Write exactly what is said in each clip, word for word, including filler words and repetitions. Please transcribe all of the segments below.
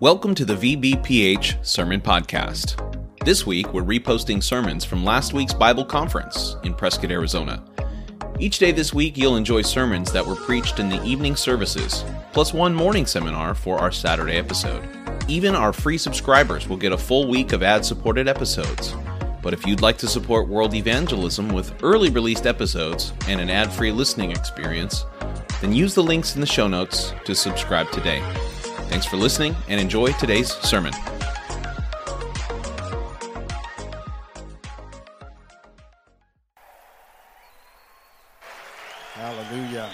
Welcome to the V B P H Sermon Podcast. This week, we're reposting sermons from last week's Bible conference in Prescott, Arizona. Each day this week, you'll enjoy sermons that were preached in the evening services, plus one morning seminar for our Saturday episode. Even our free subscribers will get a full week of ad-supported episodes. But if you'd like to support world evangelism with early released episodes and an ad-free listening experience, then use the links in the show notes to subscribe today. Thanks for listening and enjoy today's sermon. Hallelujah.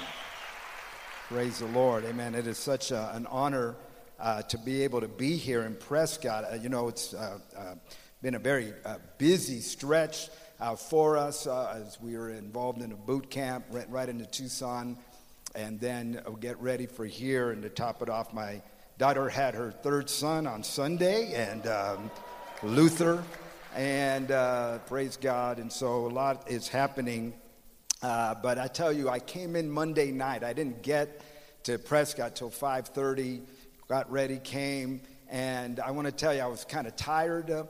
Praise the Lord. Amen. It is such a, an honor uh, to be able to be here in Prescott. Uh, you know, it's uh, uh, been a very uh, busy stretch uh, for us uh, as we were involved in a boot camp right, right into Tucson, and then uh, get ready for here. And to top it off, my daughter had her third son on Sunday, and um, Luther, and uh, praise God. And so a lot is happening. Uh, but I tell you, I came in Monday night. I didn't get to Prescott till five thirty, got ready, came. And I want to tell you, I was kind of tired. Uh,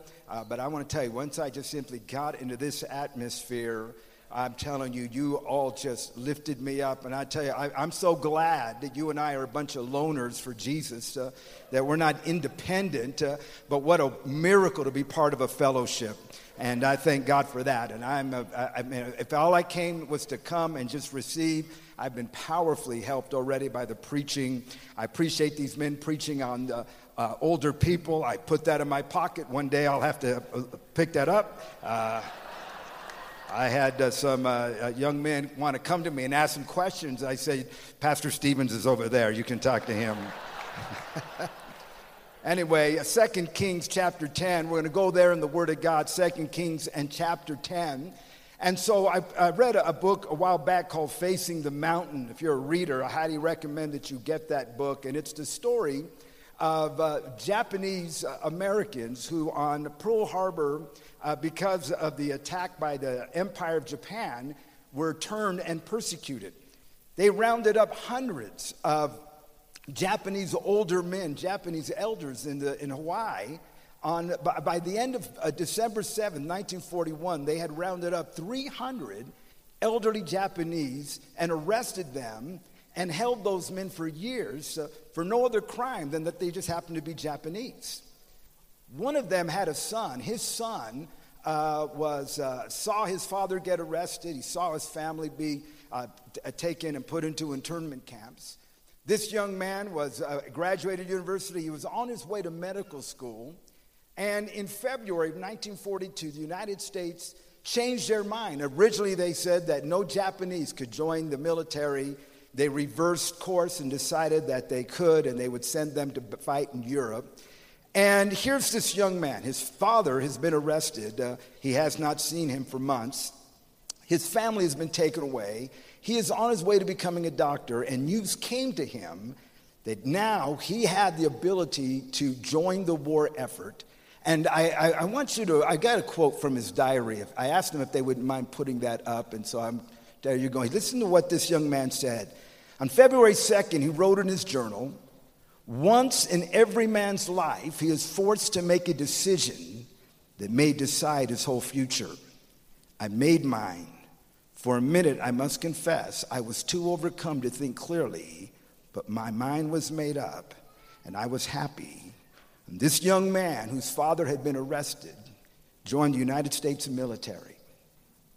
but I want to tell you, once I just simply got into this atmosphere, I'm telling you, you all just lifted me up. And I tell you, I, I'm so glad that you and I are a bunch of loners for Jesus, uh, that we're not independent, uh, but what a miracle to be part of a fellowship. And I thank God for that. And I'm, a, I, I mean, if all I came was to come and just receive, I've been powerfully helped already by the preaching. I appreciate these men preaching on the uh, older people. I put that in my pocket. One day I'll have to pick that up. Uh, I had uh, some uh, young men want to come to me and ask some questions. I said, Pastor Stevens is over there. You can talk to him. Anyway, Second Kings chapter ten. We're going to go there in the Word of God, Second Kings and chapter ten. And so I, I read a, a book a while back called Facing the Mountain. If you're a reader, I highly recommend that you get that book. And it's the story of uh, Japanese Americans who on Pearl Harbor, uh, because of the attack by the Empire of Japan, were turned and persecuted. They rounded up hundreds of Japanese older men, Japanese elders in the in Hawaii. On by, by the end of uh, December seventh, nineteen forty-one, they had rounded up three hundred elderly Japanese and arrested them, and held those men for years uh, for no other crime than that they just happened to be Japanese. One of them had a son. His son uh, was uh, saw his father get arrested. He saw his family be uh, t- taken and put into internment camps. This young man was uh, graduated university. He was on his way to medical school. And in February of nineteen forty-two, the United States changed their mind. Originally, they said that no Japanese could join the military. They reversed course and decided that they could, and they would send them to fight in Europe. And here's this young man. His father has been arrested. Uh, he has not seen him for months. His family has been taken away. He is on his way to becoming a doctor, and news came to him that now he had the ability to join the war effort. And I, I, I want you to, I got a quote from his diary. I asked him if they wouldn't mind putting that up, and so I'm there you're going. Listen to what this young man said. On February second, he wrote in his journal, "Once in every man's life, he is forced to make a decision that may decide his whole future. I made mine. For a minute, I must confess, I was too overcome to think clearly, but my mind was made up, and I was happy." And this young man, whose father had been arrested, joined the United States military.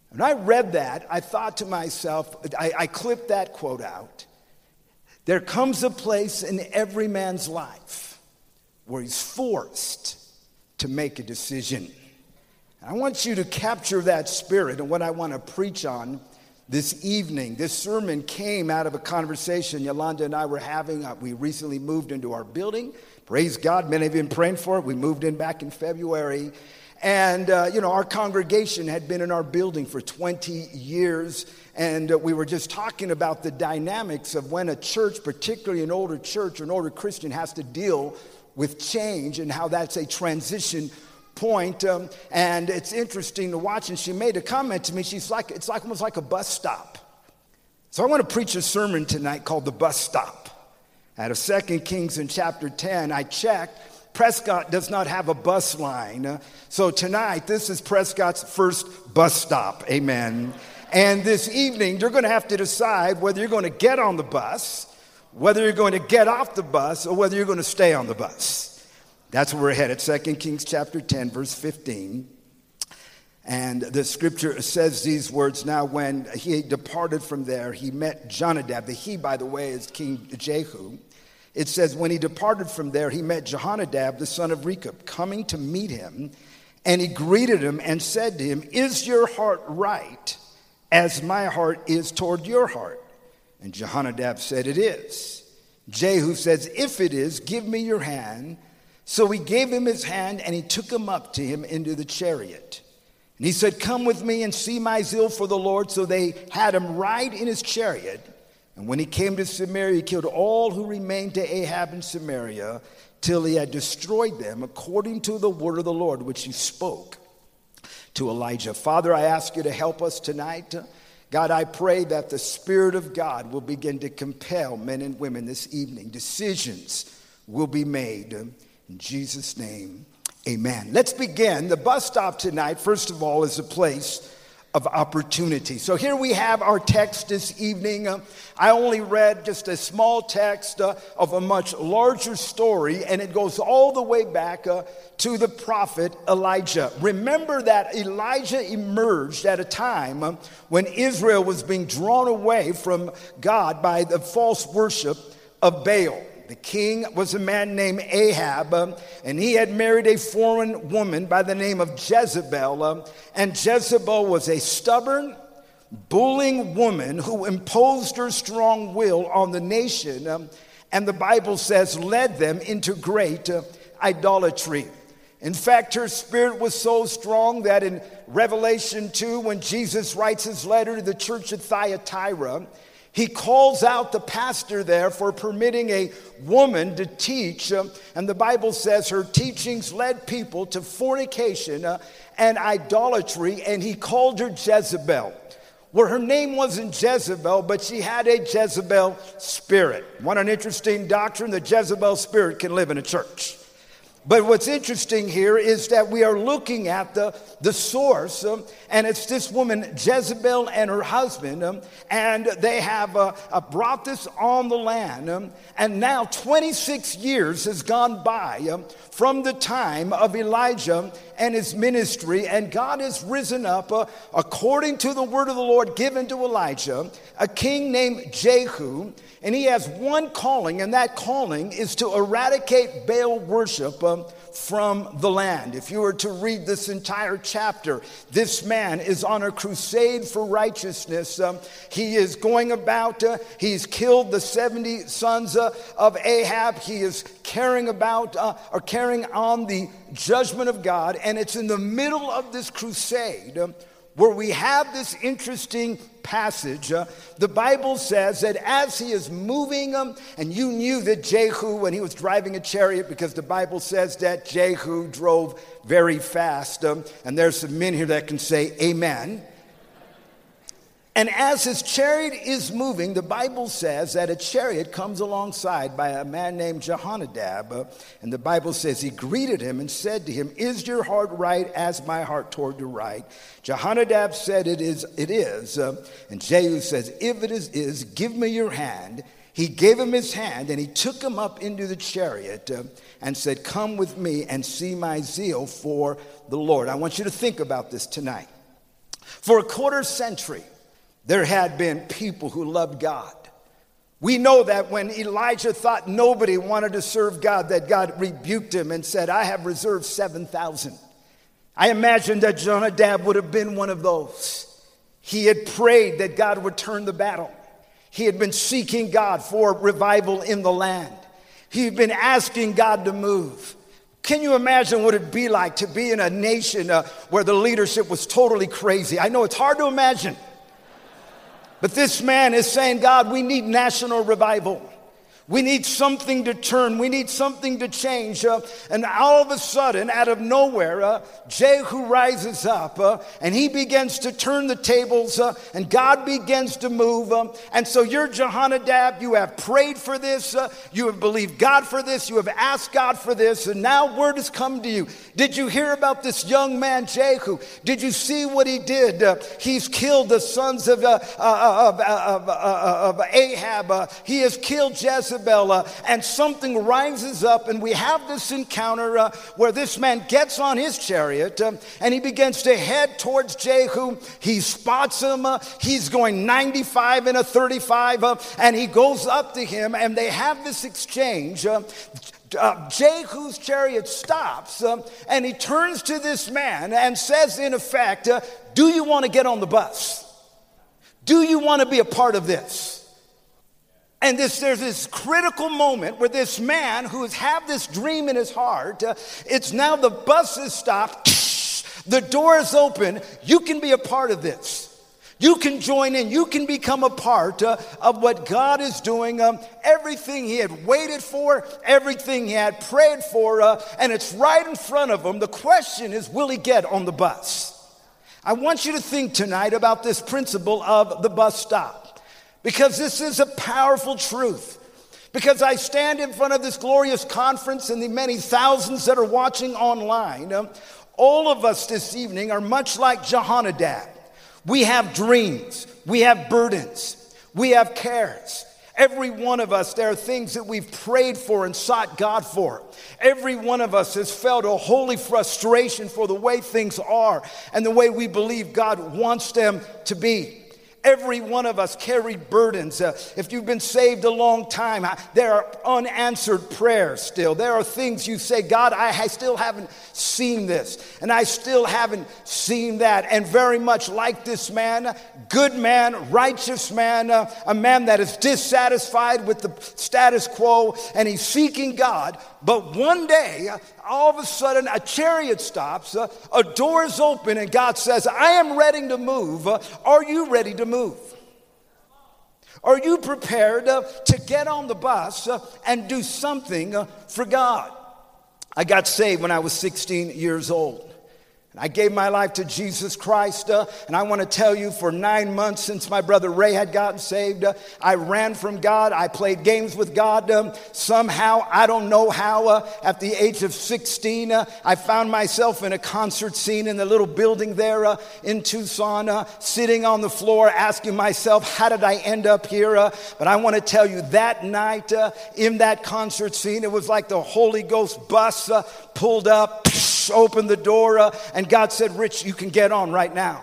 When I read that, I thought to myself, I, I clipped that quote out. There comes a place in every man's life where he's forced to make a decision. And I want you to capture that spirit. And what I want to preach on this evening, this sermon came out of a conversation Yolanda and I were having. We recently moved into our building. Praise God, many of you have been praying for it. We moved in back in February. And, uh, you know, our congregation had been in our building for twenty years, and uh, we were just talking about the dynamics of when a church, particularly an older church or an older Christian, has to deal with change and how that's a transition point. Um, and it's interesting to watch, and she made a comment to me. She's like, it's like almost like a bus stop. So I want to preach a sermon tonight called The Bus Stop. Out of Second Kings in chapter ten, I checked. Prescott does not have a bus line. So tonight, this is Prescott's first bus stop. Amen. And this evening, you're going to have to decide whether you're going to get on the bus, whether you're going to get off the bus, or whether you're going to stay on the bus. That's where we're headed. Second Kings chapter ten, verse fifteen. And the scripture says these words. Now, when he departed from there, he met Jonadab. The he, by the way, is King Jehu. It says, when he departed from there, he met Jonadab, the son of Rechab, coming to meet him. And he greeted him and said to him, is your heart right as my heart is toward your heart? And Jonadab said, it is. Jehu says, if it is, give me your hand. So he gave him his hand, and he took him up to him into the chariot. And he said, come with me and see my zeal for the Lord. So they had him ride in his chariot. And when he came to Samaria, he killed all who remained to Ahab in Samaria till he had destroyed them according to the word of the Lord, which he spoke to Elijah. Father, I ask you to help us tonight. God, I pray that the Spirit of God will begin to compel men and women this evening. Decisions will be made. In Jesus' name, amen. Let's begin. The bus stop tonight, first of all, is a place of opportunity. So here we have our text this evening. Uh, I only read just a small text uh, of a much larger story, and it goes all the way back uh, to the prophet Elijah. Remember that Elijah emerged at a time uh, when Israel was being drawn away from God by the false worship of Baal. The king was a man named Ahab, um, and he had married a foreign woman by the name of Jezebel. Um, and Jezebel was a stubborn, bullying woman who imposed her strong will on the nation, um, and the Bible says led them into great uh, idolatry. In fact, her spirit was so strong that in Revelation two, when Jesus writes his letter to the church at Thyatira, he calls out the pastor there for permitting a woman to teach. Uh, and the Bible says her teachings led people to fornication uh, and idolatry. And he called her Jezebel. Well, her name wasn't Jezebel, but she had a Jezebel spirit. What an interesting doctrine. The Jezebel spirit can live in a church. But what's interesting here is that we are looking at the, the source, um, and it's this woman, Jezebel, and her husband, um, and they have uh, uh, brought this on the land, um, and now twenty-six years has gone by um, from the time of Elijah and his ministry, and God has risen up, uh, according to the word of the Lord given to Elijah, a king named Jehu, and he has one calling, and that calling is to eradicate Baal worship uh, from the land. If you were to read this entire chapter, this man is on a crusade for righteousness. Um, he is going about, uh, he's killed the seventy sons uh, of Ahab. He is carrying about, uh, or carrying on the judgment of God. And it's in the middle of this crusade um, where we have this interesting passage. Uh, the Bible says that as he is moving them, um, and you knew that Jehu, when he was driving a chariot, because the Bible says that Jehu drove very fast, um, and there's some men here that can say amen. And as his chariot is moving, the Bible says that a chariot comes alongside by a man named Jonadab, uh, and the Bible says he greeted him and said to him, is your heart right as my heart toward your right? Jonadab said, it is, it is. Uh, and Jehu says, if it is, is, give me your hand. He gave him his hand, and he took him up into the chariot uh, and said, come with me and see my zeal for the Lord. I want you to think about this tonight. For a quarter century, there had been people who loved God. We know that when Elijah thought nobody wanted to serve God, that God rebuked him and said, I have reserved seven thousand. I imagine that Jonadab would have been one of those. He had prayed that God would turn the battle. He had been seeking God for revival in the land. He had been asking God to move. Can you imagine what it'd be like to be in a nation uh, where the leadership was totally crazy? I know it's hard to imagine. But this man is saying, God, we need national revival. We need something to turn. We need something to change. Uh, and all of a sudden, out of nowhere, uh, Jehu rises up uh, and he begins to turn the tables uh, and God begins to move. Um, and so you're Jonadab. You have prayed for this. Uh, you have believed God for this. You have asked God for this. And now word has come to you. Did you hear about this young man, Jehu? Did you see what he did? Uh, he's killed the sons of, uh, uh, of, uh, of, uh, of Ahab. Uh, he has killed Jezebel. Uh, and something rises up, and we have this encounter uh, where this man gets on his chariot uh, and he begins to head towards Jehu. He spots him. Uh, he's going ninety-five and a thirty-five, uh, and he goes up to him, and they have this exchange. Uh, Uh, Jehu's chariot stops uh, and he turns to this man and says, in effect, uh, do you want to get on the bus? Do you want to be a part of this? And this, there's this critical moment where this man who has had this dream in his heart, uh, it's now the bus is stopped, the door is open, you can be a part of this. You can join in, you can become a part uh, of what God is doing. Um, everything he had waited for, everything he had prayed for, uh, and it's right in front of him. The question is, will he get on the bus? I want you to think tonight about this principle of the bus stop. Because this is a powerful truth. Because I stand in front of this glorious conference and the many thousands that are watching online. Um, all of us this evening are much like Jonadab. We have dreams. We have burdens. We have cares. Every one of us, there are things that we've prayed for and sought God for. Every one of us has felt a holy frustration for the way things are and the way we believe God wants them to be. Every one of us carried burdens. Uh, if you've been saved a long time, I, there are unanswered prayers still. There are things you say, God, I, I still haven't seen this, and I still haven't seen that. And very much like this man, good man, righteous man, uh, a man that is dissatisfied with the status quo, and he's seeking God. But one day, uh, all of a sudden, a chariot stops, uh, a door is open, and God says, I am ready to move. Uh, are you ready to move? Are you prepared uh, to get on the bus uh, and do something uh, for God? I got saved when I was sixteen years old. I gave my life to Jesus Christ, uh, and I want to tell you, for nine months since my brother Ray had gotten saved, uh, I ran from God. I played games with God. Um, somehow, I don't know how, uh, at the age of sixteen, uh, I found myself in a concert scene in the little building there uh, in Tucson, uh, sitting on the floor asking myself, how did I end up here? Uh, but I want to tell you, that night uh, in that concert scene, it was like the Holy Ghost bus uh, pulled up, psh, opened the door, uh, and God said, Rich, you can get on right now.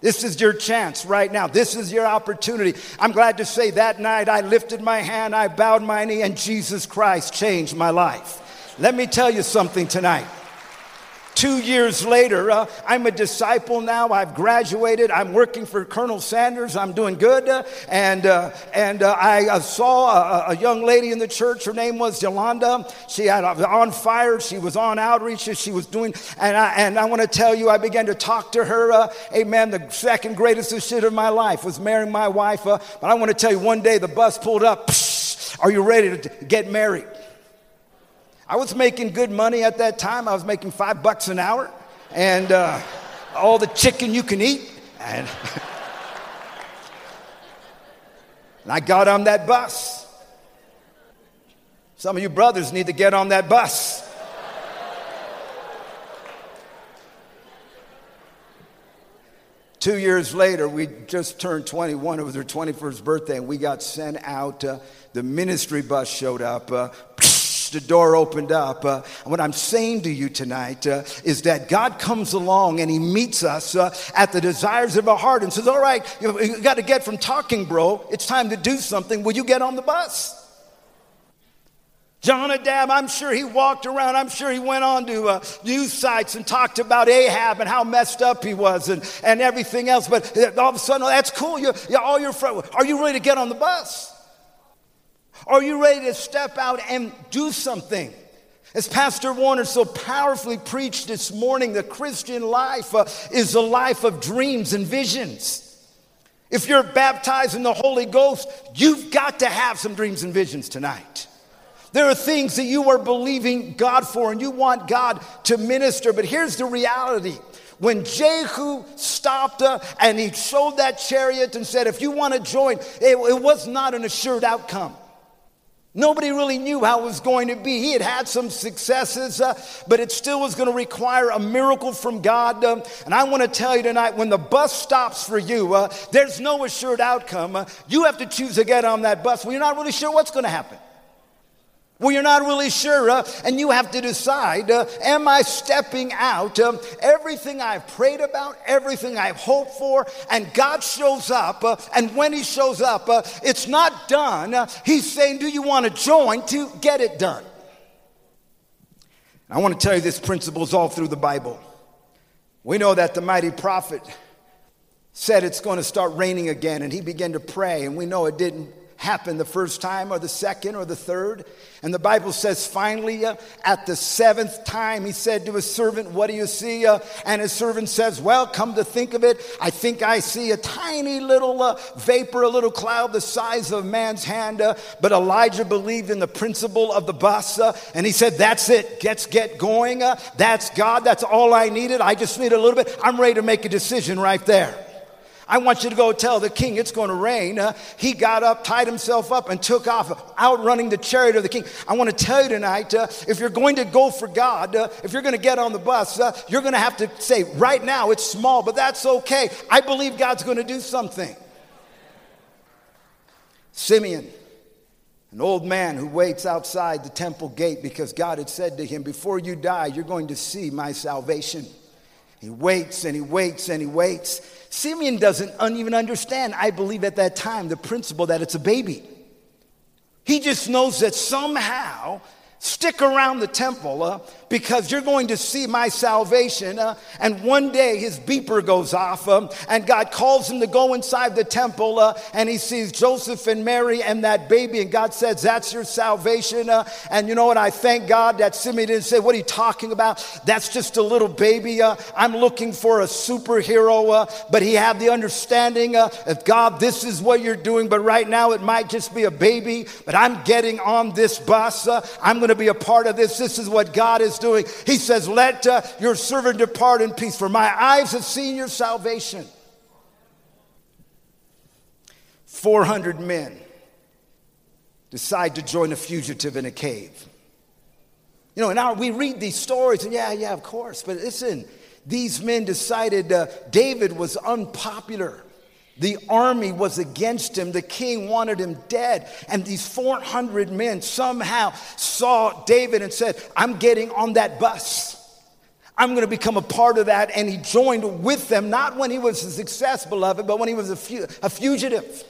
This is your chance right now. This is your opportunity. I'm glad to say that night I lifted my hand, I bowed my knee, and Jesus Christ changed my life. Let me tell you something tonight. Two years later, uh, I'm a disciple now. I've graduated. I'm working for Colonel Sanders. I'm doing good. Uh, and uh, and uh, I uh, saw a, a young lady in the church. Her name was Yolanda. She had uh, on fire. She was on outreaches. She was doing, and I, and I want to tell you, I began to talk to her. Uh, amen. The second greatest decision of my life was marrying my wife. Uh, but I want to tell you, one day the bus pulled up. Psh, are you ready to get married? I was making good money at that time. I was making five bucks an hour and uh, all the chicken you can eat. And, and I got on that bus. Some of you brothers need to get on that bus. Two years later, we just turned twenty-one. It was her twenty-first birthday, and we got sent out. Uh, the ministry bus showed up. Uh, The door opened up. Uh, what I'm saying to you tonight uh, is that God comes along and he meets us uh, at the desires of our heart and says, all right, you, you got to get from talking, bro. It's time to do something. Will you get on the bus? Jonadab, I'm sure he walked around. I'm sure he went on to uh, news sites and talked about Ahab and how messed up he was and, and everything else. But all of a sudden, oh, that's cool. You're, you're all your friends. Are you ready to get on the bus? Are you ready to step out and do something? As Pastor Warner so powerfully preached this morning, the Christian life uh, is a life of dreams and visions. If you're baptized in the Holy Ghost, you've got to have some dreams and visions tonight. There are things that you are believing God for and you want God to minister. But here's the reality. When Jehu stopped uh, and he showed that chariot and said, if you want to join, it, it was not an assured outcome. Nobody really knew how it was going to be. He had had some successes, uh, but it still was going to require a miracle from God. Um, and I want to tell you tonight, when the bus stops for you, uh, there's no assured outcome. Uh, you have to choose to get on that bus when you're not really sure what's going to happen. Well, you're not really sure, uh, and you have to decide, uh, am I stepping out? Um, everything I've prayed about, everything I've hoped for, and God shows up, uh, and when he shows up, uh, it's not done. Uh, he's saying, do you want to join to get it done? I want to tell you this principle is all through the Bible. We know that the mighty prophet said it's going to start raining again, and he began to pray, and we know it didn't happened the first time or the second or the third. And the Bible says finally uh, at the seventh time he said to his servant, what do you see? Uh, and his servant says, well, come to think of it, I think I see a tiny little uh, vapor, a little cloud the size of man's hand. Uh, but Elijah believed in the principle of the bus uh, and he said, that's it, let's get going. Uh, that's God, that's all I needed. I just need a little bit. I'm ready to make a decision right there. I want you to go tell the king it's going to rain. Uh, he got up, tied himself up, and took off, outrunning the chariot of the king. I want to tell you tonight, uh, if you're going to go for God, uh, if you're going to get on the bus, uh, you're going to have to say, right now it's small, but that's okay. I believe God's going to do something. Simeon, an old man who waits outside the temple gate because God had said to him, before you die, you're going to see my salvation. He waits and he waits and he waits. Simeon doesn't even understand, I believe at that time, the principle that it's a baby. He just knows that somehow, stick around the temple uh, because you're going to see my salvation. Uh, and one day his beeper goes off um, and God calls him to go inside the temple uh, and he sees Joseph and Mary and that baby. And God says, that's your salvation. Uh, and you know what? I thank God that Simeon didn't say, what are you talking about? That's just a little baby. Uh, I'm looking for a superhero. Uh, but he had the understanding uh, of God, this is what you're doing. But right now it might just be a baby. But I'm getting on this bus. Uh, I'm going to be a part of this. This is what God is doing. He says, let uh, your servant depart in peace, for my eyes have seen your salvation. four hundred men decide to join a fugitive in a cave. You know, and now we read these stories, and yeah, yeah, of course, but listen, these men decided uh, David was unpopular. The army was against him. The king wanted him dead. And these four hundred men somehow saw David and said, I'm getting on that bus. I'm going to become a part of that. And he joined with them, not when he was a success, beloved, but when he was a, fu- a fugitive.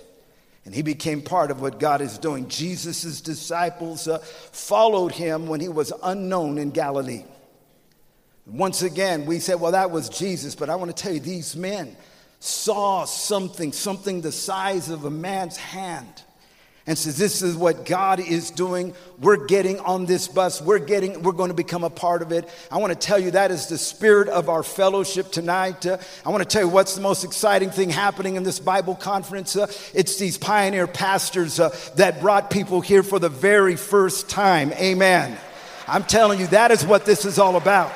And he became part of what God is doing. Jesus' disciples uh, followed him when he was unknown in Galilee. Once again, we said, well, that was Jesus. But I want to tell you, these men saw something, something the size of a man's hand, and says, this is what God is doing. We're getting on this bus. We're getting, we're going to become a part of it. I want to tell you that is the spirit of our fellowship tonight. Uh, I want to tell you what's the most exciting thing happening in this Bible conference. Uh, it's these pioneer pastors uh, that brought people here for the very first time. Amen. I'm telling you, that is what this is all about.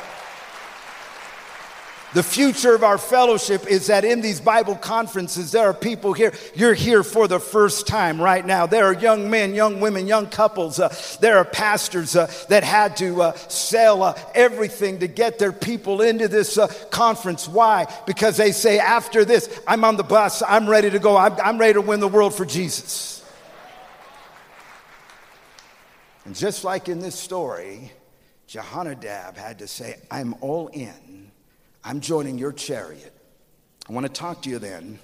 The future of our fellowship is that in these Bible conferences, there are people here. You're here for the first time right now. There are young men, young women, young couples. Uh, there are pastors uh, that had to uh, sell uh, everything to get their people into this uh, conference. Why? Because they say, after this, I'm on the bus. I'm ready to go. I'm, I'm ready to win the world for Jesus. And just like in this story, Jonadab had to say, I'm all in. I'm joining your chariot. I want to talk to you then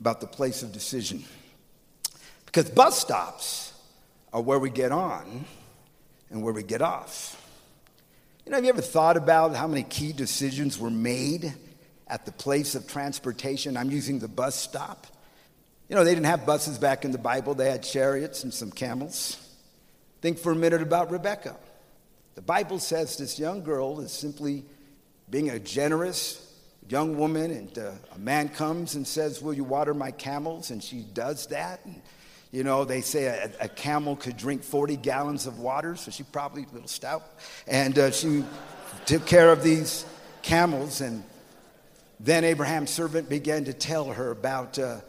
about the place of decision. Because bus stops are where we get on and where we get off. You know, have you ever thought about how many key decisions were made at the place of transportation? I'm using the bus stop. You know, they didn't have buses back in the Bible. They had chariots and some camels. Think for a minute about Rebecca. The Bible says this young girl is simply being a generous, young woman, and uh, a man comes and says, will you water my camels? And she does that. And, you know, they say a, a camel could drink forty gallons of water, so she probably a little stout. And uh, she took care of these camels. And then Abraham's servant began to tell her about uh,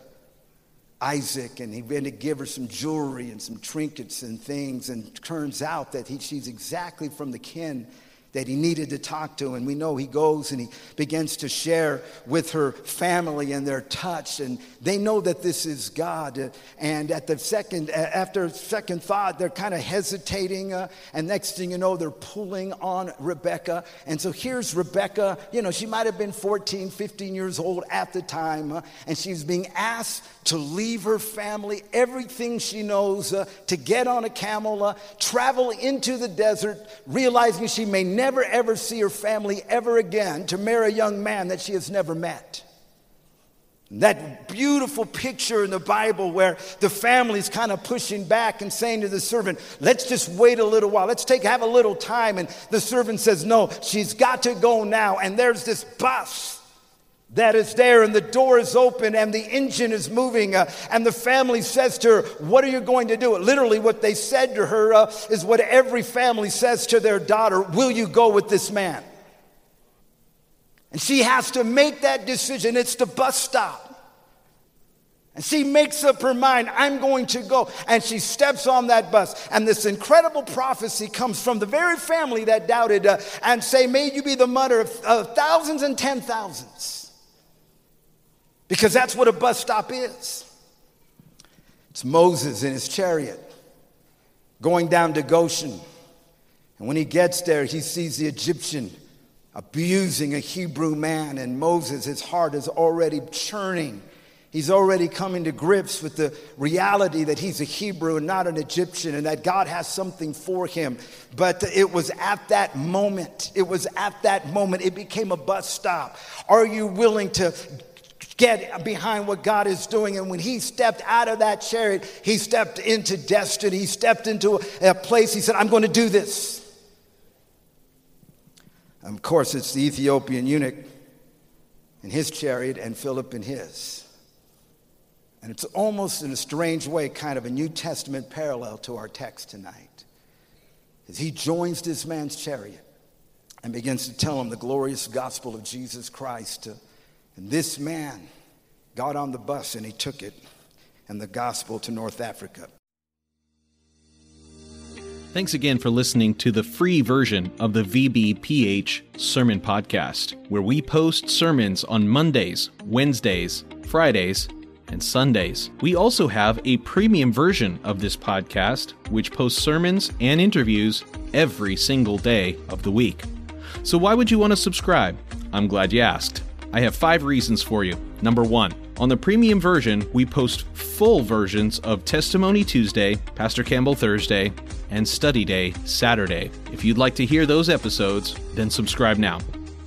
Isaac, and he began to give her some jewelry and some trinkets and things. And it turns out that he, she's exactly from the kin that he needed to talk to. And we know he goes and he begins to share with her family, and they're touched, and they know that this is God. And at the second, after second thought, they're kind of hesitating, uh, and next thing you know, they're pulling on Rebecca. And so here's Rebecca, you know, she might have been fourteen, fifteen years old at the time, uh, and she's being asked to leave her family, everything she knows, uh, to get on a camel, uh, travel into the desert, realizing she may never never ever see her family ever again, to marry a young man that she has never met. And that beautiful picture in the Bible where the family's kind of pushing back and saying to the servant, let's just wait a little while, let's take have a little time. And the servant says, no, she's got to go now. And there's this bus that is there, and the door is open, and the engine is moving, uh, and the family says to her, what are you going to do? Literally what they said to her uh, is what every family says to their daughter, will you go with this man? And she has to make that decision. It's the bus stop. And she makes up her mind, I'm going to go. And she steps on that bus. And this incredible prophecy comes from the very family that doubted uh, and say, may you be the mother of uh, thousands and ten thousands. Because that's what a bus stop is. It's Moses in his chariot going down to Goshen. And when he gets there, he sees the Egyptian abusing a Hebrew man. And Moses, his heart is already churning. He's already coming to grips with the reality that he's a Hebrew and not an Egyptian, and that God has something for him. But it was at that moment, it was at that moment, it became a bus stop. Are you willing to get behind what God is doing? And when he stepped out of that chariot, he stepped into destiny. He stepped into a place. He said, I'm going to do this. And of course, it's the Ethiopian eunuch in his chariot and Philip in his. And it's almost, in a strange way, kind of a New Testament parallel to our text tonight. As he joins this man's chariot and begins to tell him the glorious gospel of Jesus Christ to And this man got on the bus and he took it and the gospel to North Africa. Thanks again for listening to the free version of the V B P H Sermon Podcast, where we post sermons on Mondays, Wednesdays, Fridays, and Sundays. We also have a premium version of this podcast, which posts sermons and interviews every single day of the week. So why would you want to subscribe? I'm glad you asked. I have five reasons for you. Number one, on the premium version, we post full versions of Testimony Tuesday, Pastor Campbell Thursday, and Study Day Saturday. If you'd like to hear those episodes, then subscribe now.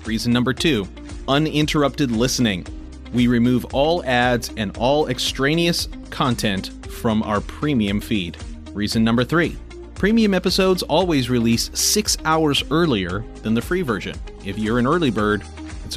Reason number two, uninterrupted listening. We remove all ads and all extraneous content from our premium feed. Reason number three, premium episodes always release six hours earlier than the free version. If you're an early bird, it's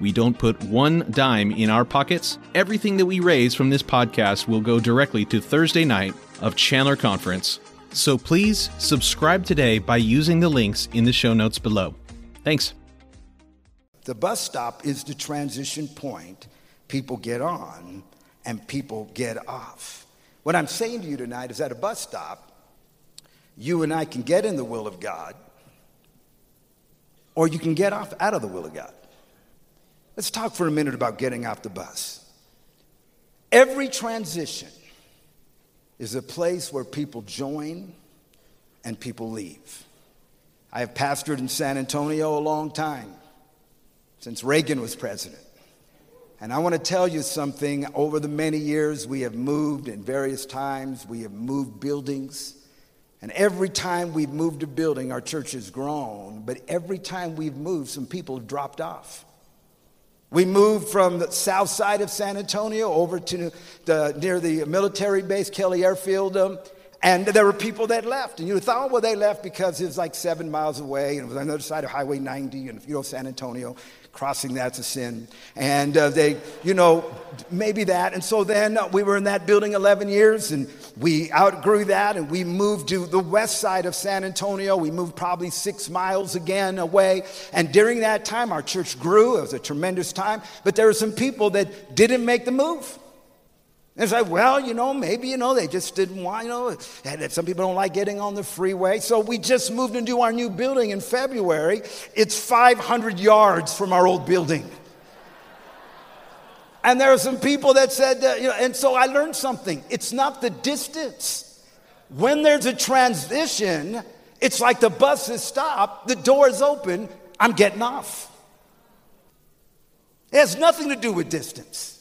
We don't put one dime in our pockets. Everything that we raise from this podcast will go directly to Thursday night of Chandler Conference. So please subscribe today by using the links in the show notes below. Thanks. The bus stop is the transition point. People get on and people get off. What I'm saying to you tonight is, at a bus stop, you and I can get in the will of God, or you can get off out of the will of God. Let's talk for a minute about getting off the bus. Every transition is a place where people join and people leave. I have pastored in San Antonio a long time, since Reagan was president. And I want to tell you something. Over the many years, we have moved in various times. We have moved buildings. And every time we've moved a building, our church has grown. But every time we've moved, some people have dropped off. We moved from the south side of San Antonio over to the, near the military base, Kelly Airfield. Um, and there were people that left. And you thought, well, they left because it was like seven miles away. And it was on the other side of Highway ninety. And if you know San Antonio, crossing that's a sin. And uh, they, you know, maybe that. And so then we were in that building eleven years. And we outgrew that. And we moved to the west side of San Antonio. We moved probably six miles again away. And during that time, our church grew. It was a tremendous time. But there were some people that didn't make the move. And it's like, well, you know, maybe, you know, they just didn't want, you know, some people don't like getting on the freeway. So we just moved into our new building in February. It's five hundred yards from our old building. And there are some people that said, uh, you know, and so I learned something. It's not the distance. When there's a transition, it's like the bus has stopped, the door is open, I'm getting off. It has nothing to do with distance.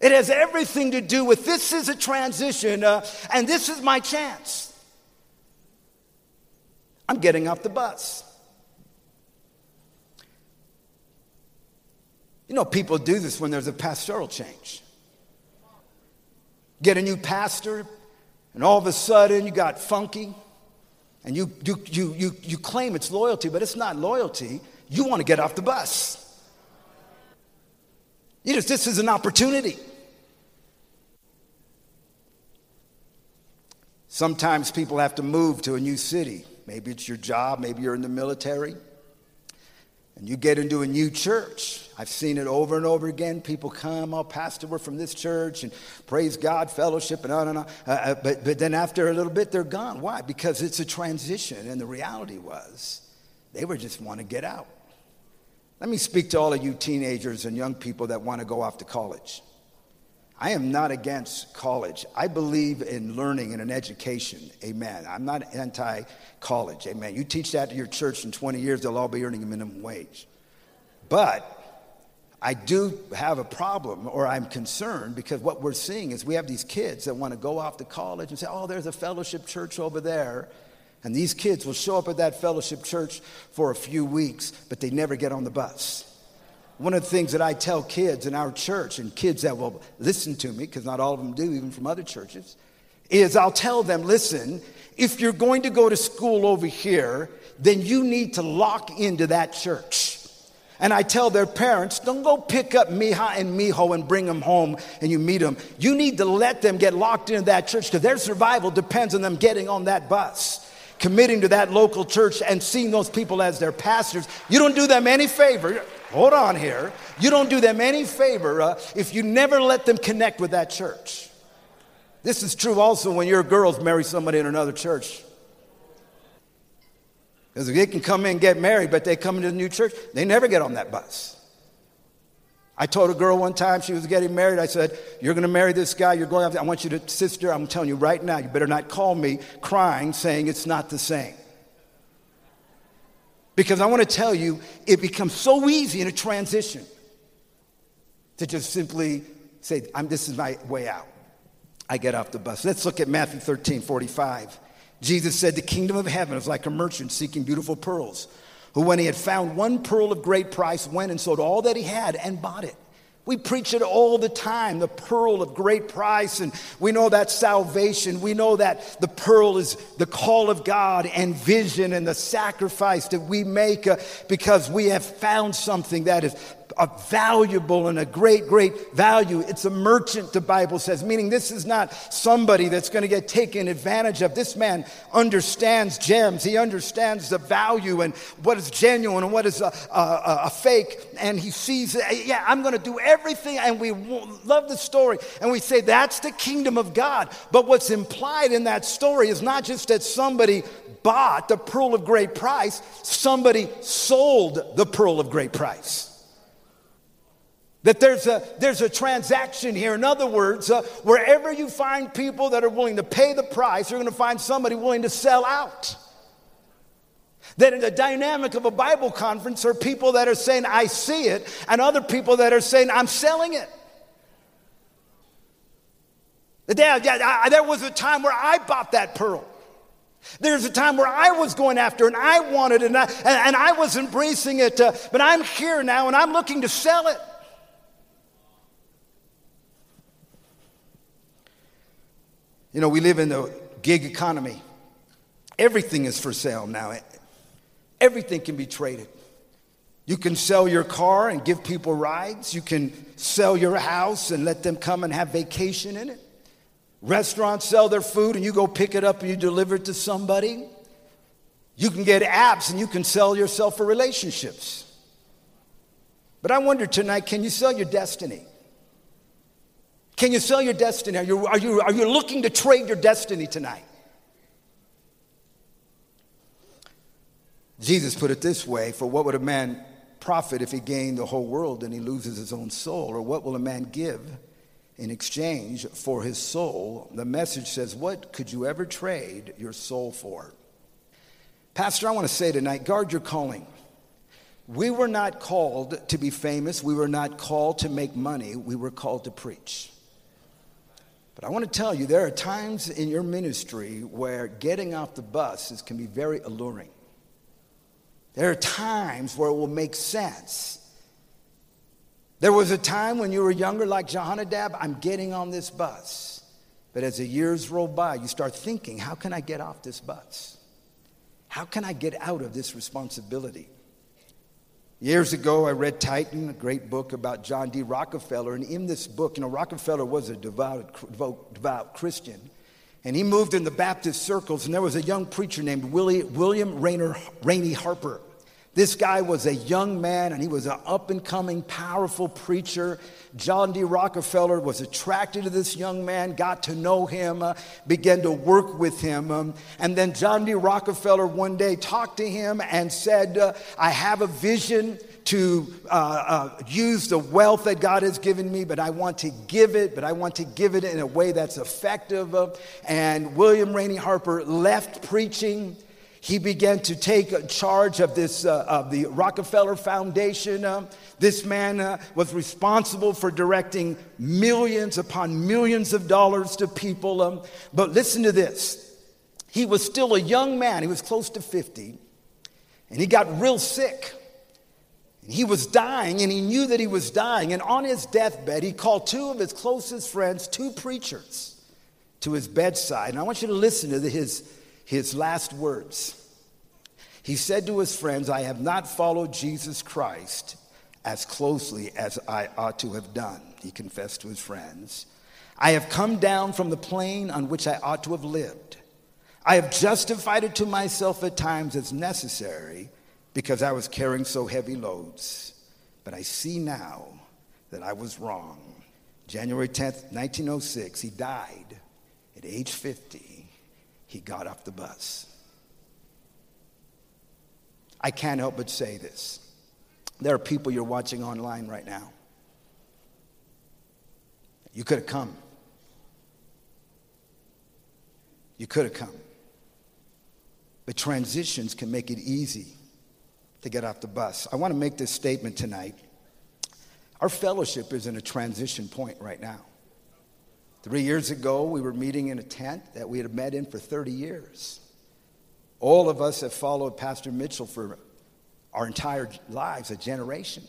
It has everything to do with this is a transition, uh, and this is my chance. I'm getting off the bus. You know, people do this when there's a pastoral change. Get a new pastor, and all of a sudden you got funky, and you you you you, you claim it's loyalty, but it's not loyalty. You want to get off the bus. You just, this is an opportunity. Sometimes people have to move to a new city. Maybe it's your job. Maybe you're in the military. And you get into a new church. I've seen it over and over again. People come, oh, pastor, we're from this church. And praise God, fellowship, and on and on. Uh, but, but then after a little bit, they're gone. Why? Because it's a transition. And the reality was they were just want to get out. Let me speak to all of you teenagers and young people that want to go off to college. I am not against college. I believe in learning and an education. Amen. I'm not anti-college. Amen. You teach that to your church in twenty years, they'll all be earning a minimum wage. But I do have a problem, or I'm concerned, because what we're seeing is we have these kids that want to go off to college and say, oh, there's a fellowship church over there. And these kids will show up at that fellowship church for a few weeks, but they never get on the bus. One of the things that I tell kids in our church, and kids that will listen to me, because not all of them do, even from other churches, is I'll tell them, listen, if you're going to go to school over here, then you need to lock into that church. And I tell their parents, don't go pick up Miha and Miho and bring them home and you meet them. You need to let them get locked into that church, because their survival depends on them getting on that bus, committing to that local church and seeing those people as their pastors. You don't do them any favor. Hold on here. You don't do them any favor uh, if you never let them connect with that church. This is true also when your girls marry somebody in another church. Because they can come in and get married, but they come into the new church, they never get on that bus. I told a girl one time she was getting married. I said, you're going to marry this guy. You're going after. I want you to, sister, I'm telling you right now, you better not call me crying, saying it's not the same. Because I want to tell you, it becomes so easy in a transition to just simply say, I'm, this is my way out. I get off the bus. Let's look at Matthew thirteen forty-five. Jesus said, the kingdom of heaven is like a merchant seeking beautiful pearls, who when he had found one pearl of great price, went and sold all that he had and bought it. We preach it all the time, the pearl of great price, and we know that salvation. We know that the pearl is the call of God and vision and the sacrifice that we make uh, because we have found something that is a valuable and a great, great value. It's a merchant, the Bible says, meaning this is not somebody that's going to get taken advantage of. This man understands gems. He understands the value and what is genuine and what is a, a, a fake. And he sees, yeah, I'm going to do everything. And we love the story. And we say, that's the kingdom of God. But what's implied in that story is not just that somebody bought the pearl of great price. Somebody sold the pearl of great price. That there's a, there's a transaction here. In other words, uh, wherever you find people that are willing to pay the price, you're going to find somebody willing to sell out. That in the dynamic of a Bible conference are people that are saying, I see it, and other people that are saying, I'm selling it. Dad, I, I, there was a time where I bought that pearl. There's a time where I was going after and I wanted it and I, and, and I was embracing it. Uh, but I'm here now and I'm looking to sell it. You know, we live in the gig economy. Everything is for sale now. Everything can be traded. You can sell your car and give people rides. You can sell your house and let them come and have vacation in it. Restaurants sell their food and you go pick it up and you deliver it to somebody. You can get apps and you can sell yourself for relationships. But I wonder tonight, can you sell your destiny? Can you sell your destiny? Are you, are you, are you looking to trade your destiny tonight? Jesus put it this way, for what would a man profit if he gained the whole world and he loses his own soul? Or what will a man give in exchange for his soul? The Message says, what could you ever trade your soul for? Pastor, I want to say tonight, guard your calling. We were not called to be famous. We were not called to make money. We were called to preach. But I want to tell you, there are times in your ministry where getting off the bus is, can be very alluring. There are times where it will make sense. There was a time when you were younger, like Jonadab, I'm getting on this bus. But as the years roll by, you start thinking, how can I get off this bus? How can I get out of this responsibility? Years ago, I read Titan, a great book about John D. Rockefeller. And in this book, you know, Rockefeller was a devout, devout, devout Christian. And he moved in the Baptist circles. And there was a young preacher named Willie, William Rainer, Rainey Harper. This guy was a young man, and he was an up-and-coming, powerful preacher. John D. Rockefeller was attracted to this young man, got to know him, uh, began to work with him. Um, and then John D. Rockefeller one day talked to him and said, uh, I have a vision to uh, uh, use the wealth that God has given me, but I want to give it, but I want to give it in a way that's effective. Uh, and William Rainey Harper left preaching. He began to take charge of this uh, of the Rockefeller Foundation. Uh, this man uh, was responsible for directing millions upon millions of dollars to people. Um, but listen to this. He was still a young man. He was close to fifty. And he got real sick. He was dying, and he knew that he was dying. And on his deathbed, he called two of his closest friends, two preachers, to his bedside. And I want you to listen to the, his... His last words. He said to his friends, I have not followed Jesus Christ as closely as I ought to have done, he confessed to his friends. I have come down from the plane on which I ought to have lived. I have justified it to myself at times as necessary because I was carrying so heavy loads. But I see now that I was wrong. January tenth, nineteen oh six, he died at age fifty. He got off the bus. I can't help but say this. There are people you're watching online right now. You could have come. You could have come. But transitions can make it easy to get off the bus. I want to make this statement tonight. Our fellowship is in a transition point right now. Three years ago, we were meeting in a tent that we had met in for thirty years. All of us have followed Pastor Mitchell for our entire lives, a generation.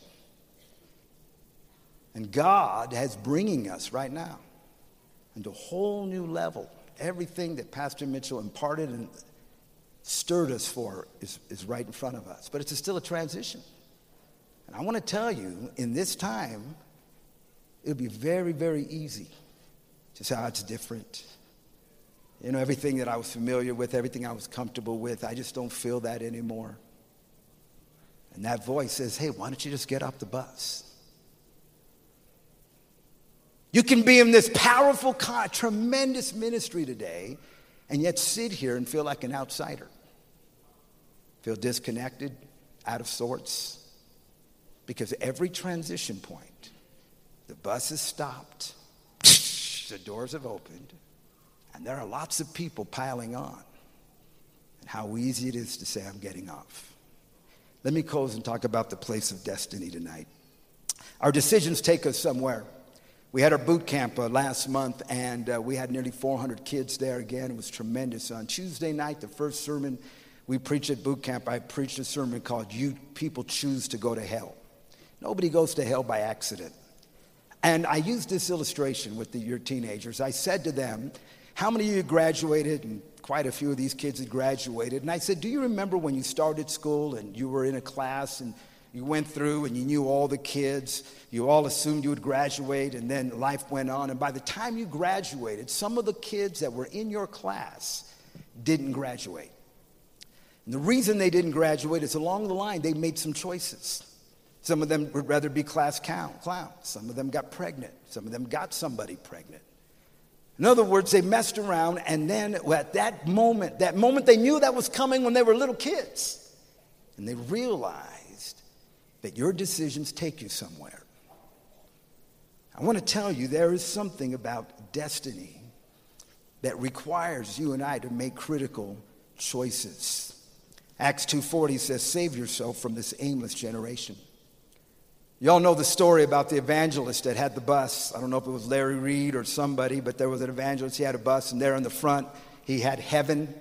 And God is bringing us right now into a whole new level. Everything that Pastor Mitchell imparted and stirred us for is, is right in front of us. But it's still a transition. And I want to tell you, in this time, it'll be very, very easy. It's how it's different. You know, everything that I was familiar with, everything I was comfortable with, I just don't feel that anymore. And that voice says, hey, why don't you just get off the bus? You can be in this powerful, tremendous ministry today and yet sit here and feel like an outsider. Feel disconnected, out of sorts. Because every transition point, the bus is stopped. The doors have opened, and there are lots of people piling on. and how easy it is to say, I'm getting off. Let me close and talk about the place of destiny tonight. Our decisions take us somewhere. We had our boot camp uh, last month, and uh, we had nearly four hundred kids there again. It was tremendous. On Tuesday night, the first sermon we preached at boot camp, I preached a sermon called, You People Choose to Go to Hell. Nobody goes to hell by accident. And I used this illustration with the, your teenagers. I said to them, how many of you graduated? And quite a few of these kids had graduated. And I said, do you remember when you started school and you were in a class and you went through and you knew all the kids, you all assumed you would graduate, and then life went on. And by the time you graduated, some of the kids that were in your class didn't graduate. And the reason they didn't graduate is along the line, they made some choices. Some of them would rather be class clown, clowns. Some of them got pregnant. Some of them got somebody pregnant. In other words, they messed around, and then at that moment, that moment they knew that was coming when they were little kids. And they realized that your decisions take you somewhere. I want to tell you, there is something about destiny that requires you and I to make critical choices. Acts two forty says, save yourself from this aimless generation. You all know the story about the evangelist that had the bus. I don't know if it was Larry Reed or somebody, but there was an evangelist. He had a bus, and there in the front, he had heaven.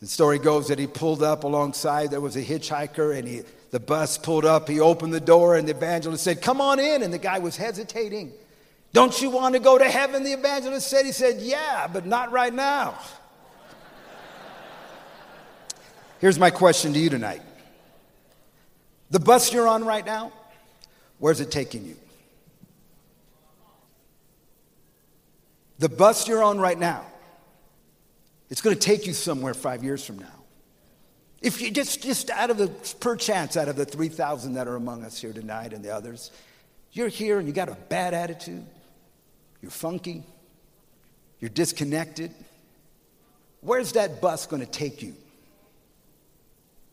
The story goes that he pulled up alongside. There was a hitchhiker, and he, the bus pulled up. He opened the door, and the evangelist said, come on in. And the guy was hesitating. Don't you want to go to heaven, the evangelist said. He said, yeah, but not right now. Here's my question to you tonight. The bus you're on right now, where's it taking you? The bus you're on right now, it's going to take you somewhere five years from now. If you just, just out of the, per chance, out of the three thousand that are among us here tonight and the others, you're here and you got a bad attitude, you're funky, you're disconnected, where's that bus going to take you?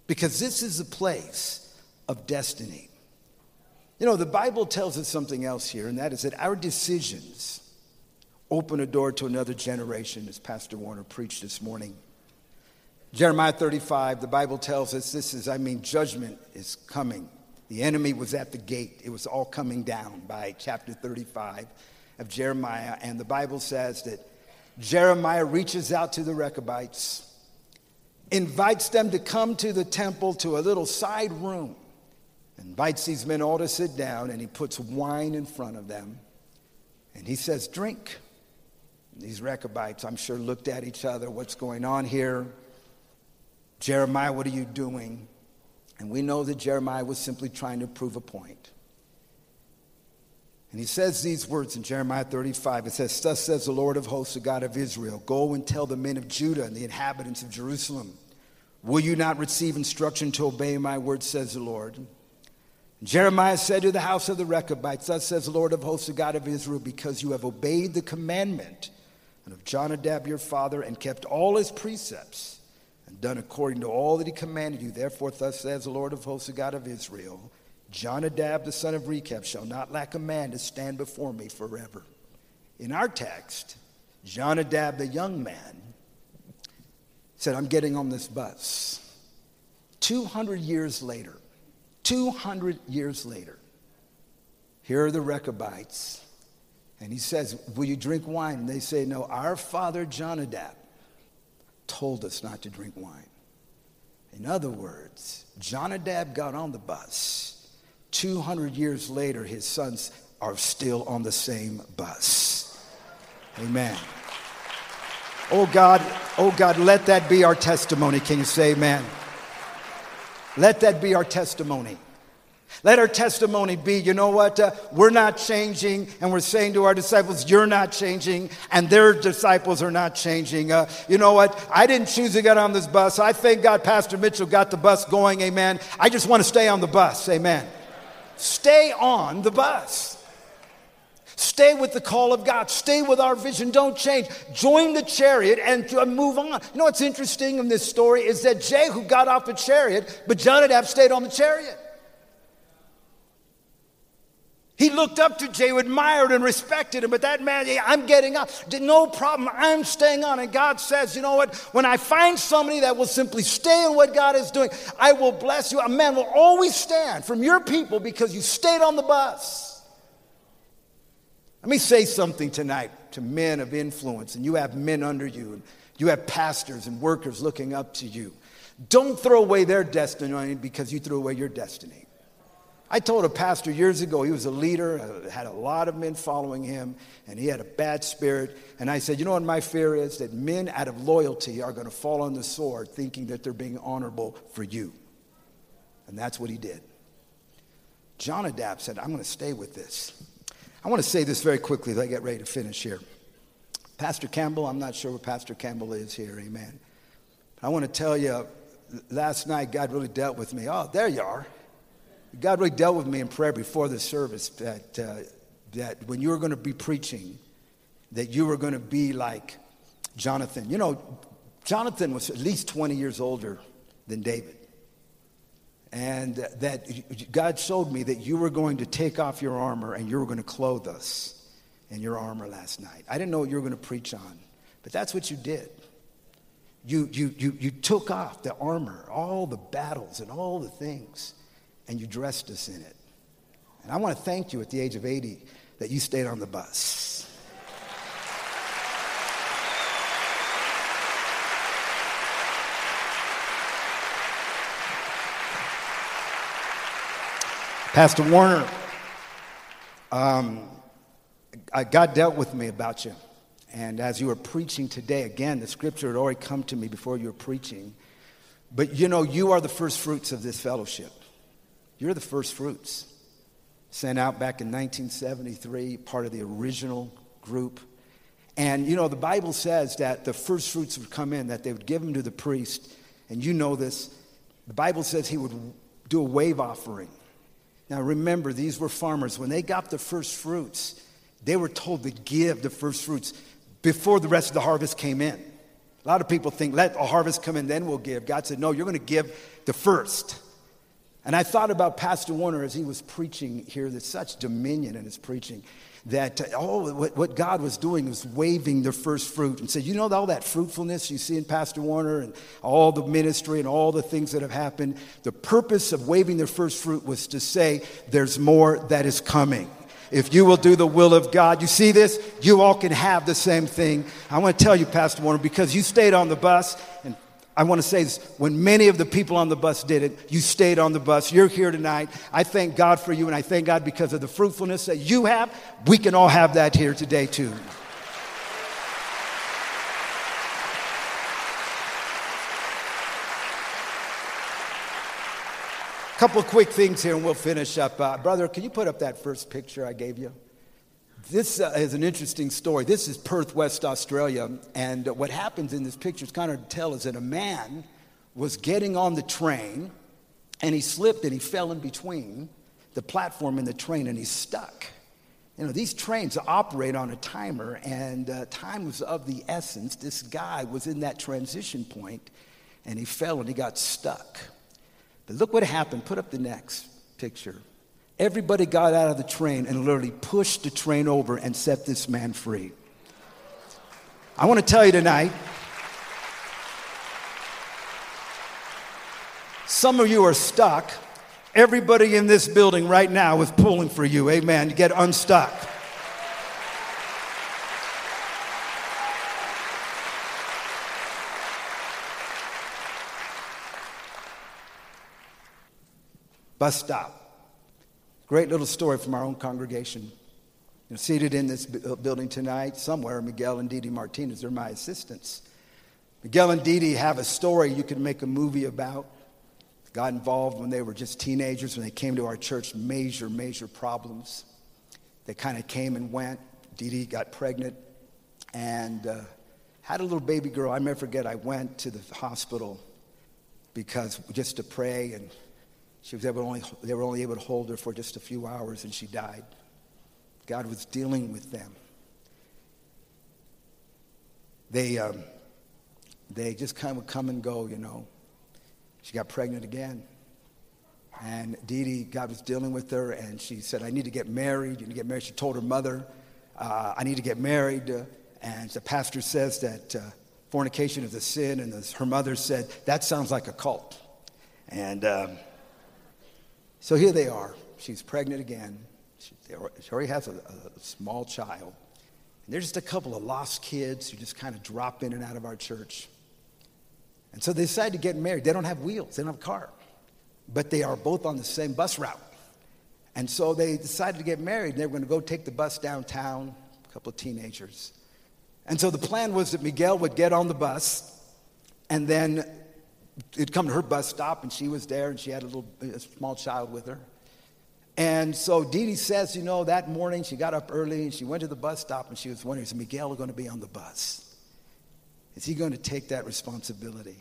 Because this is the place of destiny. You know, the Bible tells us something else here, and that is that our decisions open a door to another generation, as Pastor Warner preached this morning. Jeremiah thirty-five, the Bible tells us this is, I mean, judgment is coming. The enemy was at the gate. It was all coming down by chapter thirty-five of Jeremiah. And the Bible says that Jeremiah reaches out to the Rechabites, invites them to come to the temple to a little side room, invites these men all to sit down, and he puts wine in front of them. And he says, drink. And these Rechabites, I'm sure, looked at each other. What's going on here? Jeremiah, what are you doing? And we know that Jeremiah was simply trying to prove a point. And he says these words in Jeremiah thirty-five. It says, thus says the Lord of hosts, the God of Israel, go and tell the men of Judah and the inhabitants of Jerusalem, will you not receive instruction to obey my word, says the Lord? Jeremiah said to the house of the Rechabites, thus says the Lord of hosts, the God of Israel, because you have obeyed the commandment of Jonadab your father and kept all his precepts and done according to all that he commanded you. Therefore, thus says the Lord of hosts, the God of Israel, Jonadab the son of Rechab shall not lack a man to stand before me forever. In our text, Jonadab the young man said, I'm getting on this bus. two hundred years later, two hundred years later, here are the Rechabites, and he says, will you drink wine? And they say, no, our father Jonadab told us not to drink wine. In other words, Jonadab got on the bus. two hundred years later, his sons are still on the same bus. Amen. Oh God, oh God, let that be our testimony. Can you say amen? Let that be our testimony. Let our testimony be, you know what, uh, we're not changing, and we're saying to our disciples, you're not changing, and their disciples are not changing. Uh, you know what, I didn't choose to get on this bus. I thank God Pastor Mitchell got the bus going, amen. I just want to stay on the bus, amen. Stay on the bus. Stay with the call of God. Stay with our vision. Don't change. Join the chariot and move on. You know what's interesting in this story is that Jehu got off the chariot, but Jonadab stayed on the chariot. He He looked up to Jehu, admired and respected him. But that man, hey, I'm getting up. No problem. I'm staying on. And God says, you know what? When I find somebody that will simply stay in what God is doing, I will bless you. A man will always stand from your people because you stayed on the bus. Let me say something tonight to men of influence. And you have men under you. And you have pastors and workers looking up to you. Don't throw away their destiny because you threw away your destiny. I told a pastor years ago, he was a leader, had a lot of men following him, and he had a bad spirit. And I said, you know what my fear is? That men out of loyalty are going to fall on the sword thinking that they're being honorable for you. And that's what he did. Jonadab said, I'm going to stay with this. I want to say this very quickly as I get ready to finish here. Pastor Campbell, I'm not sure where Pastor Campbell is here, amen. I want to tell you, last night God really dealt with me. Oh, there you are. God really dealt with me in prayer before the service that uh, that when you were going to be preaching, that you were going to be like Jonathan. You know, Jonathan was at least twenty years older than David. And that God showed me that you were going to take off your armor and you were going to clothe us in your armor last night. I didn't know what you were going to preach on, but that's what you did. You you you you took off the armor, all the battles and all the things. And you dressed us in it. And I want to thank you at the age of eighty that you stayed on the bus. Pastor Warner, um, God dealt with me about you. And as you were preaching today, again, the scripture had already come to me before you were preaching. But you know, you are the first fruits of this fellowship. You're the first fruits, sent out back in nineteen seventy-three, part of the original group. And, you know, the Bible says that the first fruits would come in, that they would give them to the priest. And you know this. The Bible says he would do a wave offering. Now, remember, these were farmers. When they got the first fruits, they were told to give the first fruits before the rest of the harvest came in. A lot of people think, let the harvest come in, then we'll give. God said, no, you're going to give the first. And I thought about Pastor Warner as he was preaching here. There's such dominion in his preaching that all oh, what, what God was doing was waving the first fruit and said, you know, all that fruitfulness you see in Pastor Warner and all the ministry and all the things that have happened. The purpose of waving the first fruit was to say there's more that is coming. If you will do the will of God, you see this, you all can have the same thing. I want to tell you, Pastor Warner, because you stayed on the bus, and I want to say this, when many of the people on the bus did it, you stayed on the bus. You're here tonight. I thank God for you, and I thank God because of the fruitfulness that you have. We can all have that here today, too. A couple of quick things here, and we'll finish up. Uh, brother, can you put up that first picture I gave you? This uh, is an interesting story. This is Perth, West Australia. And uh, what happens in this picture is kind of hard to tell is that a man was getting on the train and he slipped and he fell in between the platform and the train and he's stuck. You know, these trains operate on a timer and uh, time was of the essence. This guy was in that transition point and he fell and he got stuck. But look what happened. Put up the next picture. Everybody got out of the train and literally pushed the train over and set this man free. I want to tell you tonight, some of you are stuck. Everybody in this building right now is pulling for you, amen, to get unstuck. Bus stop. Great little story from our own congregation. You know, seated in this building tonight, somewhere, Miguel and Didi Martinez are my assistants. Miguel and Didi have a story you could make a movie about. Got involved when they were just teenagers, when they came to our church, major, major problems. They kind of came and went. Didi got pregnant and uh, had a little baby girl. I never forget, I went to the hospital because just to pray and She was able to only, they were only able to hold her for just a few hours, and she died. God was dealing with them. They um, they just kind of would come and go, you know. She got pregnant again. And Didi, God was dealing with her, and she said, I need to get married. You need to get married. She told her mother, uh, I need to get married. Uh, and the pastor says that uh, fornication is a sin. And the, her mother said, that sounds like a cult. And um, so here they are. She's pregnant again. She, she already has a, a small child. And they're just a couple of lost kids who just kind of drop in and out of our church. And so they decide to get married. They don't have wheels. They don't have a car. But they are both on the same bus route. And so they decided to get married. And they were going to go take the bus downtown, a couple of teenagers. And so the plan was that Miguel would get on the bus, and then it'd come to her bus stop, and she was there, and she had a little a small child with her. And so Didi says, you know, that morning she got up early, and she went to the bus stop, and she was wondering, is Miguel going to be on the bus? Is he going to take that responsibility?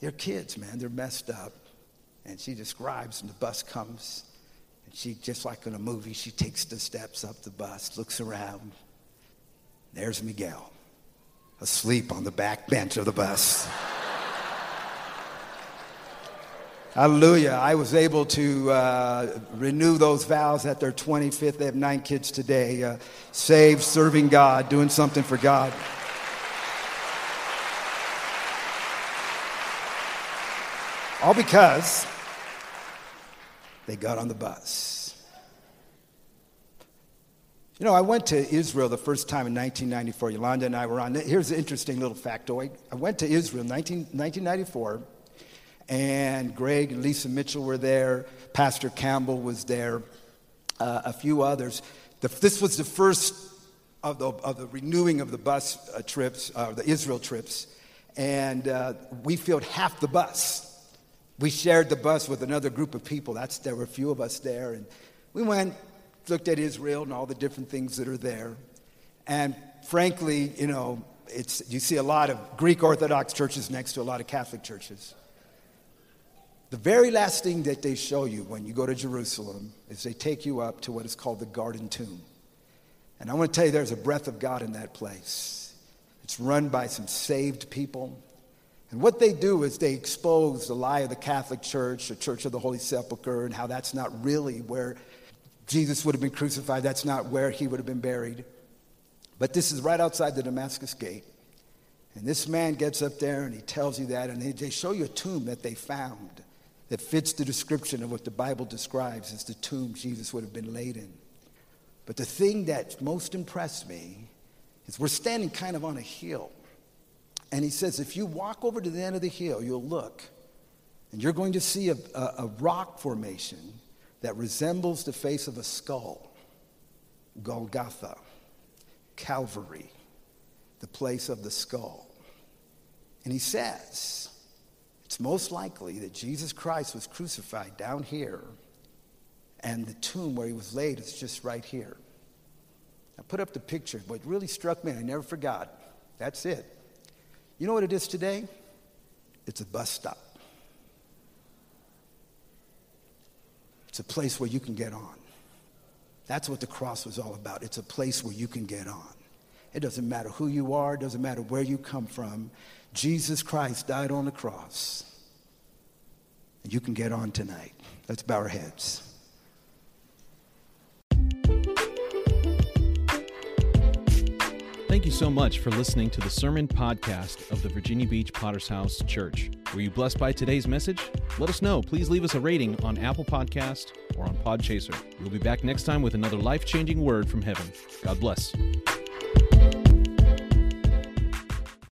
They're kids, man. They're messed up. And she describes, and the bus comes, and she, just like in a movie, she takes the steps up the bus, looks around. There's Miguel, asleep on the back bench of the bus. Hallelujah. I was able to uh, renew those vows at their twenty-fifth. They have nine kids today, uh, saved, serving God, doing something for God. All because they got on the bus. You know, I went to Israel the first time in nineteen ninety-four. Yolanda and I were on. Here's an interesting little factoid. I went to Israel in nineteen ninety-four, and Greg and Lisa Mitchell were there. Pastor Campbell was there, uh, a few others. The, this was the first of the, of the renewing of the bus uh, trips, uh, the Israel trips, and uh, we filled half the bus. We shared the bus with another group of people. That's, there were a few of us there. And we went, looked at Israel and all the different things that are there. And frankly, you know, it's, you see a lot of Greek Orthodox churches next to a lot of Catholic churches. The very last thing that they show you when you go to Jerusalem is they take you up to what is called the Garden Tomb. And I want to tell you, there's a breath of God in that place. It's run by some saved people. And what they do is they expose the lie of the Catholic Church, the Church of the Holy Sepulchre, and how that's not really where Jesus would have been crucified. That's not where he would have been buried. But this is right outside the Damascus Gate. And this man gets up there and he tells you that. And they, they show you a tomb that they found that fits the description of what the Bible describes as the tomb Jesus would have been laid in. But the thing that most impressed me is we're standing kind of on a hill. And he says, if you walk over to the end of the hill, you'll look, and you're going to see a, a, a rock formation that resembles the face of a skull. Golgotha, Calvary, the place of the skull. And he says, it's most likely that Jesus Christ was crucified down here, and the tomb where he was laid is just right here. I put up the picture. What really struck me, and I never forgot, that's it. You know what it is today? It's a bus stop. It's a place where you can get on. That's what the cross was all about. It's a place where you can get on. It doesn't matter who you are. It doesn't matter where you come from. Jesus Christ died on the cross. And you can get on tonight. Let's bow our heads. Thank you so much for listening to the Sermon Podcast of the Virginia Beach Potter's House Church. Were you blessed by today's message? Let us know. Please leave us a rating on Apple Podcasts or on Podchaser. We'll be back next time with another life-changing word from heaven. God bless.